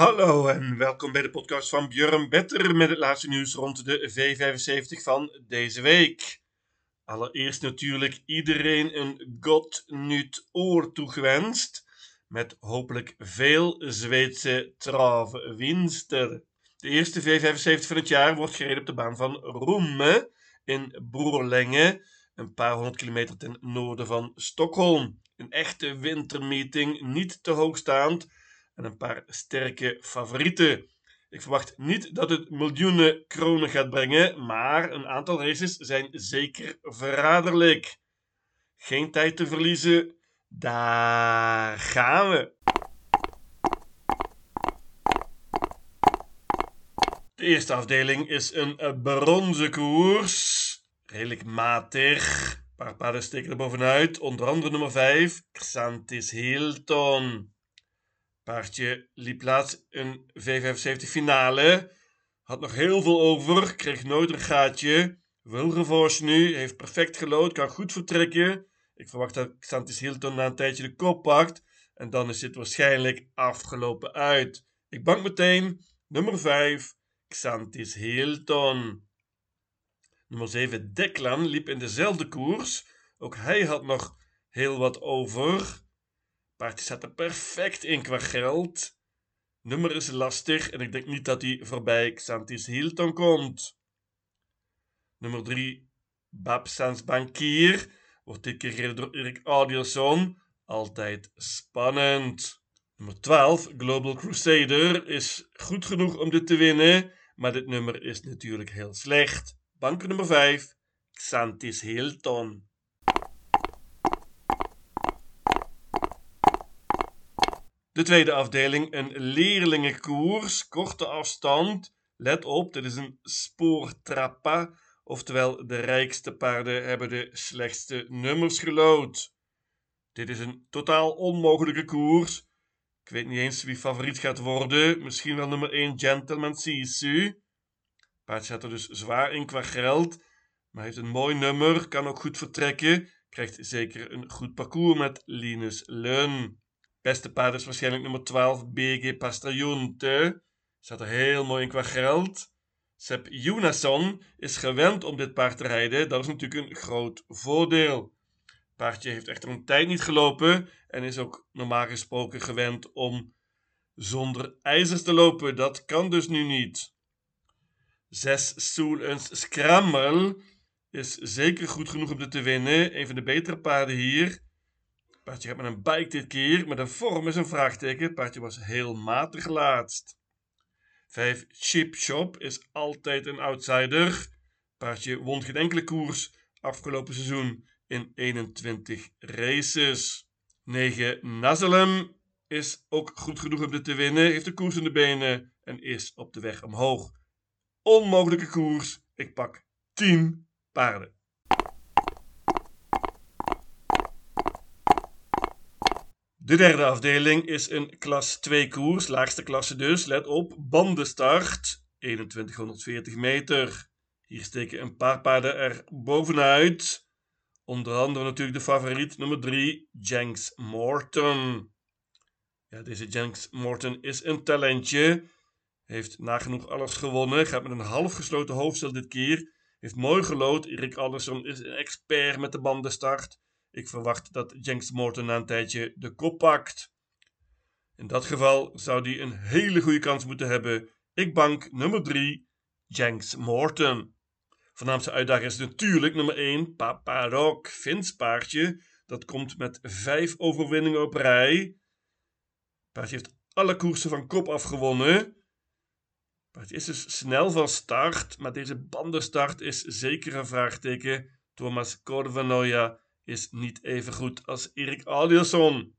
Hallo en welkom bij de podcast van Björn Better met het laatste nieuws rond de V75 van deze week. Allereerst natuurlijk iedereen een godnut oor toegewenst met hopelijk veel Zweedse travwinsten. De eerste V75 van het jaar wordt gereden op de baan van Romme in Broerlenge, een paar honderd kilometer ten noorden van Stockholm. Een echte wintermeeting, niet te hoogstaand en een paar sterke favorieten. Ik verwacht niet dat het miljoenen kronen gaat brengen, maar een aantal races zijn zeker verraderlijk. Geen tijd te verliezen, daar gaan we! De eerste afdeling is een bronzen koers. Redelijk matig. Een paar paarden steken er bovenuit. Onder andere nummer 5, Xanthis Hilton. Paardje liep laatst een V75 finale. Had nog heel veel over. Kreeg nooit een gaatje. Wilgenvorst nu. Heeft perfect gelood. Kan goed vertrekken. Ik verwacht dat Xanthis Hilton na een tijdje de kop pakt. En dan is dit waarschijnlijk afgelopen uit. Ik bank meteen nummer 5, Xanthis Hilton. Nummer 7, Declan, liep in dezelfde koers. Ook hij had nog heel wat over. Paardje staat er perfect in qua geld. Nummer is lastig en ik denk niet dat hij voorbij Xanthis Hilton komt. Nummer 3, Babsans Bankier. Wordt dit keer gereden door Erik Adelsson. Altijd spannend. Nummer 12, Global Crusader, is goed genoeg om dit te winnen. Maar dit nummer is natuurlijk heel slecht. Bank nummer 5, Xanthis Hilton. De tweede afdeling, een leerlingenkoers, korte afstand. Let op, dit is een spoortrappa, oftewel de rijkste paarden hebben de slechtste nummers gelood. Dit is een totaal onmogelijke koers. Ik weet niet eens wie favoriet gaat worden, misschien wel nummer 1 Gentleman Cissu. Paard staat er dus zwaar in qua geld, maar heeft een mooi nummer, kan ook goed vertrekken. Krijgt zeker een goed parcours met Linus Lun. Beste paard is waarschijnlijk nummer 12, B.G. Pastajounte. Staat er heel mooi in qua geld. Seb Yunason is gewend om dit paard te rijden, dat is natuurlijk een groot voordeel. Paardje heeft echter een tijd niet gelopen en is ook normaal gesproken gewend om zonder ijzers te lopen. Dat kan dus nu niet. 6, Soelens Scrammel is zeker goed genoeg om dit te winnen. Een van de betere paarden hier. Paardje gaat met een bike dit keer. Maar de vorm is een vraagteken. Paardje was heel matig laatst. 5, Chipshop is altijd een outsider. Paardje won geen enkele koers afgelopen seizoen in 21 races. 9, Nazalem is ook goed genoeg om dit te winnen. Heeft de koers in de benen en is op de weg omhoog. Onmogelijke koers. Ik pak 10 paarden. De derde afdeling is een klas 2 koers. Laagste klasse dus. Let op. Bandenstart. 2140 meter. Hier steken een paar paarden er bovenuit. Onder andere natuurlijk de favoriet nummer 3. Janks Morton. Ja, deze Janks Morton is een talentje. Heeft nagenoeg alles gewonnen. Gaat met een half gesloten hoofdstel dit keer. Heeft mooi gelood. Erik Adelsson is een expert met de bandenstart. Ik verwacht dat Janks Morton na een tijdje de kop pakt. In dat geval zou die een hele goede kans moeten hebben. Ik bank nummer 3, Janks Morton. Voornaamste uitdager is natuurlijk nummer 1, Papa Rock. Fins paardje. Dat komt met 5 overwinningen op rij. Paardje heeft alle koersen van kop afgewonnen. Het is dus snel van start, maar deze bandenstart is zeker een vraagteken. Thomas Corvanoja is niet even goed als Erik Adelsson.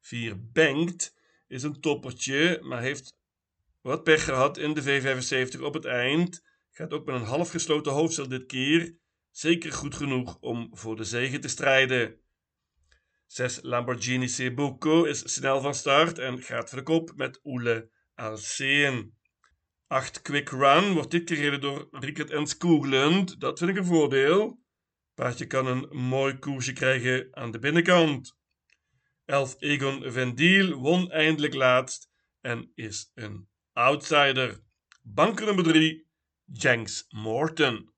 4, Bengt is een toppertje, maar heeft wat pech gehad in de V75 op het eind. Gaat ook met een half gesloten hoofdstel dit keer. Zeker goed genoeg om voor de zege te strijden. 6, Lamborghini Cebuco is snel van start en gaat voor de kop met Oele Alsen. 8, Quick Run wordt dit keer gereden door Rickert Schooglund. Dat vind ik een voordeel. Paardje kan een mooi koersje krijgen aan de binnenkant. 11, Egon Vendiel won eindelijk laatst en is een outsider. Banker nummer 3, Janks Morton.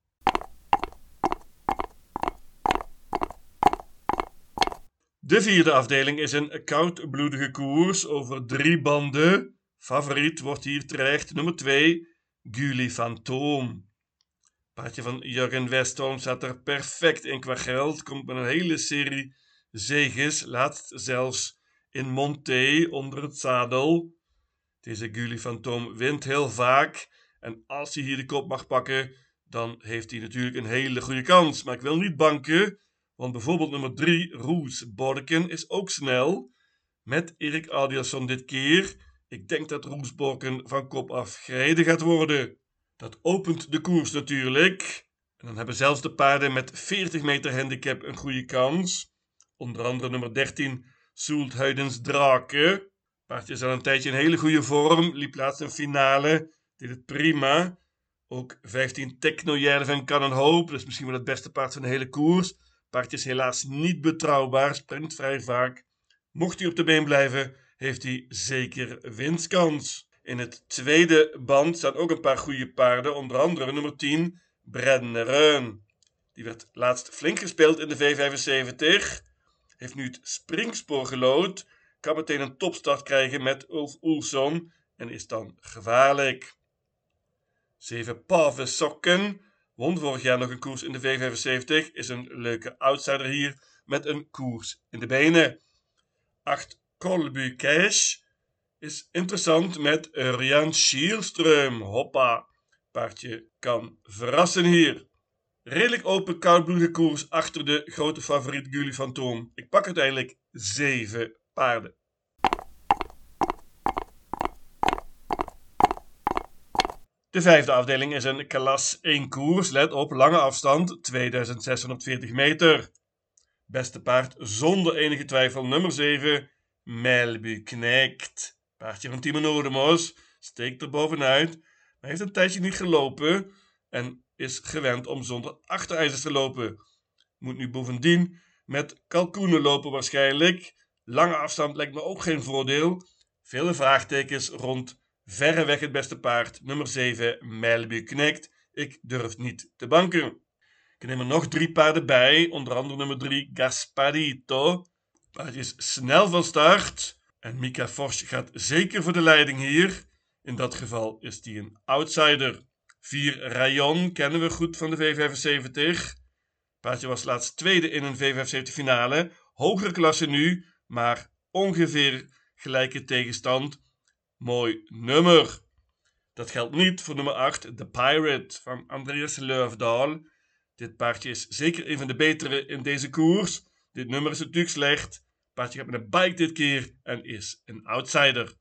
De vierde afdeling is een koudbloedige koers over 3 banden. Favoriet wordt hier terecht nummer 2, Gulli Fantoom. Paardje van Jurgen Westholm staat er perfect in qua geld. Komt met een hele serie zeges. Laatst zelfs in Monté onder het zadel. Deze Gulli Fantoom wint heel vaak. En als hij hier de kop mag pakken, dan heeft hij natuurlijk een hele goede kans. Maar ik wil niet banken. Want bijvoorbeeld nummer 3, Roos Borken, is ook snel. Met Erik Adelsson dit keer. Ik denk dat Roos Borken van kop af gereden gaat worden. Dat opent de koers natuurlijk. En dan hebben zelfs de paarden met 40 meter handicap een goede kans. Onder andere nummer 13, Soelens Scrammel. Paardje is al een tijdje in hele goede vorm. Liep laatst een finale. Deed het prima. Ook 15, Technojärven kan een hoop. Dat is misschien wel het beste paard van de hele koers. Paardje is helaas niet betrouwbaar, sprint vrij vaak. Mocht hij op de been blijven, heeft hij zeker winstkans. In het tweede band staan ook een paar goede paarden, onder andere nummer 10, Brenneren. Die werd laatst flink gespeeld in de V75, heeft nu het springspoor gelood, kan meteen een topstart krijgen met Ulf Olsson en is dan gevaarlijk. 7 Pave Sokken. Won vorig jaar nog een koers in de V75. Is een leuke outsider hier met een koers in de benen. 8 Kolbu Cash is interessant met Örjan Kihlström. Hoppa, paardje kan verrassen hier. Redelijk open koudbloedige koers achter de grote favoriet Gulli Fantoom. Ik pak uiteindelijk 7 paarden. De vijfde afdeling is een klas 1 koers, let op, lange afstand, 2640 meter. Beste paard zonder enige twijfel, nummer 7, Melbu Knecht. Paardje van Timo Noordemos, steekt er bovenuit, maar heeft een tijdje niet gelopen en is gewend om zonder achterijzers te lopen. Moet nu bovendien met kalkoenen lopen waarschijnlijk. Lange afstand lijkt me ook geen voordeel. Vele vraagtekens rond verreweg het beste paard, nummer 7, Melbu Knecht. Ik durf niet te banken. Ik neem er nog 3 paarden bij, onder andere nummer 3, Gasparito. Paardje is snel van start. En Mika Fors gaat zeker voor de leiding hier. In dat geval is die een outsider. 4, Rayon kennen we goed van de V75. Paardje was laatst tweede in een V75 finale. Hogere klasse nu, maar ongeveer gelijke tegenstand. Mooi nummer. Dat geldt niet voor nummer 8, The Pirate van Andreas Löfdahl. Dit paardje is zeker een van de betere in deze koers. Dit nummer is natuurlijk slecht. Paardje gaat met een bike dit keer en is een outsider.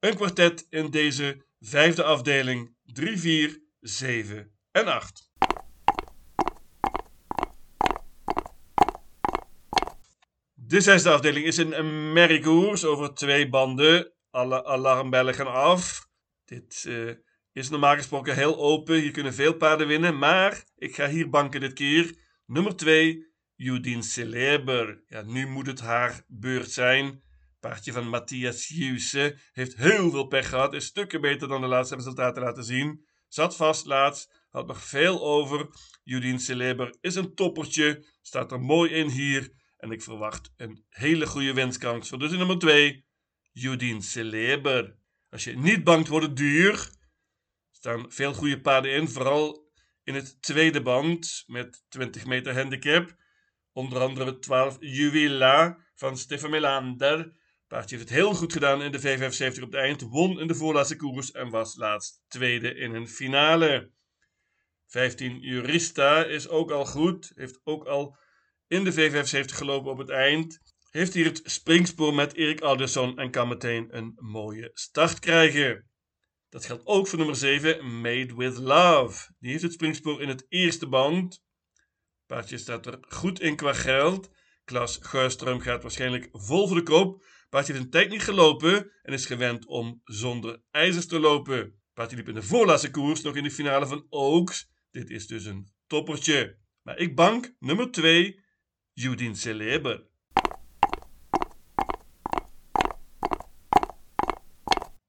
Een kwartet in deze vijfde afdeling. 3, 4, 7 en 8. De zesde afdeling is een merriekoers over 2 banden. Alle alarmbellen gaan af. Dit is normaal gesproken heel open. Hier kunnen veel paarden winnen. Maar ik ga hier banken dit keer. Nummer 2, Udine Celeber. Ja, nu moet het haar beurt zijn. Paardje van Matthias Jussen. Heeft heel veel pech gehad. Is stukken beter dan de laatste resultaten laten zien. Zat vast laatst. Had nog veel over. Udine Celeber is een toppertje. Staat er mooi in hier. En ik verwacht een hele goede winstkans voor dus nummer 2. Udine Celeber. Als je niet bangt wordt het duur. Er staan veel goede paarden in. Vooral in het tweede band. Met 20 meter handicap. Onder andere 12 Juwila van Stefan Melander. Paardje heeft het heel goed gedaan in de V75 op het eind. Won in de voorlaatste koers. En was laatst tweede in een finale. 15 Jurista is ook al goed. Heeft ook al in de V75 gelopen op het eind. Heeft hier het springspoor met Erik Adelsson en kan meteen een mooie start krijgen. Dat geldt ook voor nummer 7, Made With Love. Die heeft het springspoor in het eerste band. Paardje staat er goed in qua geld. Klaas Guistrum gaat waarschijnlijk vol voor de kop. Paardje heeft een tijd niet gelopen en is gewend om zonder ijzers te lopen. Paardje liep in de voorlaatste koers nog in de finale van Oaks. Dit is dus een toppertje. Maar ik bank nummer 2, Udine Celeber.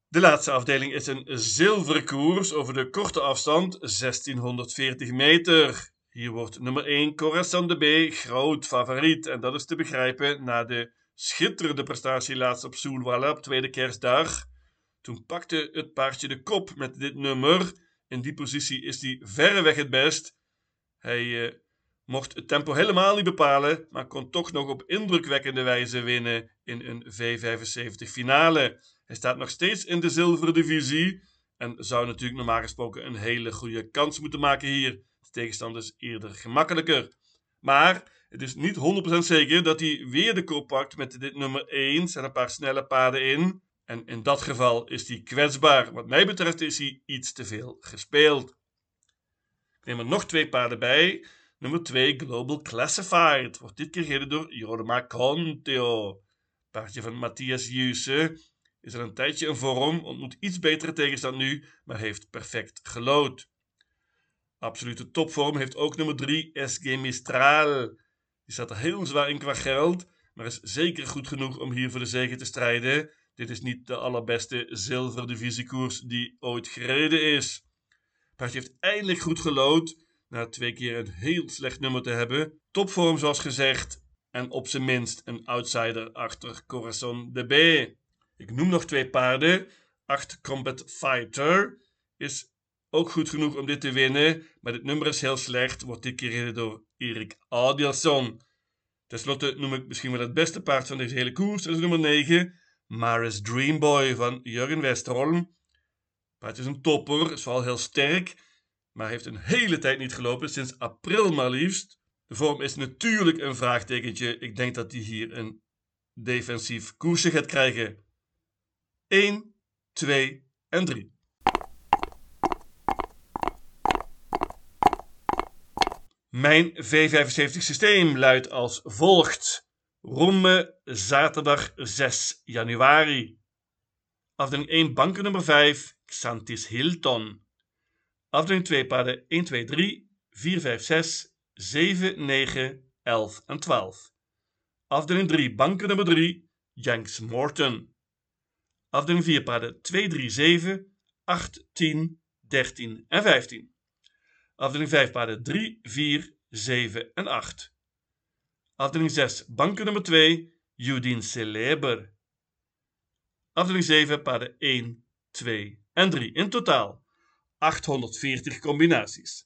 De laatste afdeling is een zilveren koers over de korte afstand 1640 meter. Hier wordt nummer 1 Corazon de B groot favoriet. En dat is te begrijpen na de schitterende prestatie laatst op Soelens op tweede kerstdag. Toen pakte het paardje de kop met dit nummer. In die positie is hij verreweg het best. Hij mocht het tempo helemaal niet bepalen, maar kon toch nog op indrukwekkende wijze winnen in een V75 finale. Hij staat nog steeds in de zilveren divisie en zou natuurlijk normaal gesproken een hele goede kans moeten maken hier. De tegenstander is eerder gemakkelijker. Maar het is niet 100% zeker dat hij weer de kop pakt met dit nummer 1. Er zijn een paar snelle paarden in. En in dat geval is hij kwetsbaar. Wat mij betreft is hij iets te veel gespeeld. Ik neem er nog 2 paarden bij. Nummer 2 Global Classified. Wordt dit keer gereden door Jorma Conteo. Paardje van Matthias Juse. Is er een tijdje in vorm. Ontmoet iets betere tegenstand nu. Maar heeft perfect gelood. Absolute topvorm heeft ook nummer 3 SG Mistral. Die staat er heel zwaar in qua geld. Maar is zeker goed genoeg om hier voor de zege te strijden. Dit is niet de allerbeste zilverdivisiekoers die ooit gereden is. Paardje heeft eindelijk goed gelood. Na 2 keer een heel slecht nummer te hebben. Topvorm zoals gezegd. En op zijn minst een outsider achter Corazon de B. Ik noem nog 2 paarden. 8 Combat Fighter is ook goed genoeg om dit te winnen. Maar dit nummer is heel slecht. Wordt dit keer gereden door Erik Adelsson. Ten slotte noem ik misschien wel het beste paard van deze hele koers. Dat is nummer 9. Maris Dreamboy van Jurgen Westerholm. Paard is een topper. Is vooral heel sterk. Maar heeft een hele tijd niet gelopen, sinds april maar liefst. De vorm is natuurlijk een vraagtekentje. Ik denk dat hij hier een defensief koersje gaat krijgen. 1, 2 en 3. Mijn V75 systeem luidt als volgt. Romme, zaterdag 6 januari. Afdeling 1, banken nummer 5, Xanthis Hilton. Afdeling 2 paarden 1, 2, 3, 4, 5, 6, 7, 9, 11 en 12. Afdeling 3 banken nummer 3, Janks Morton. Afdeling 4 paarden 2, 3, 7, 8, 10, 13 en 15. Afdeling 5 paarden 3, 4, 7 en 8. Afdeling 6 banken nummer 2, Udine Celeber. Afdeling 7 paarden 1, 2 en 3 in totaal. 840 combinaties.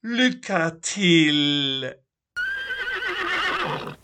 Lucatiel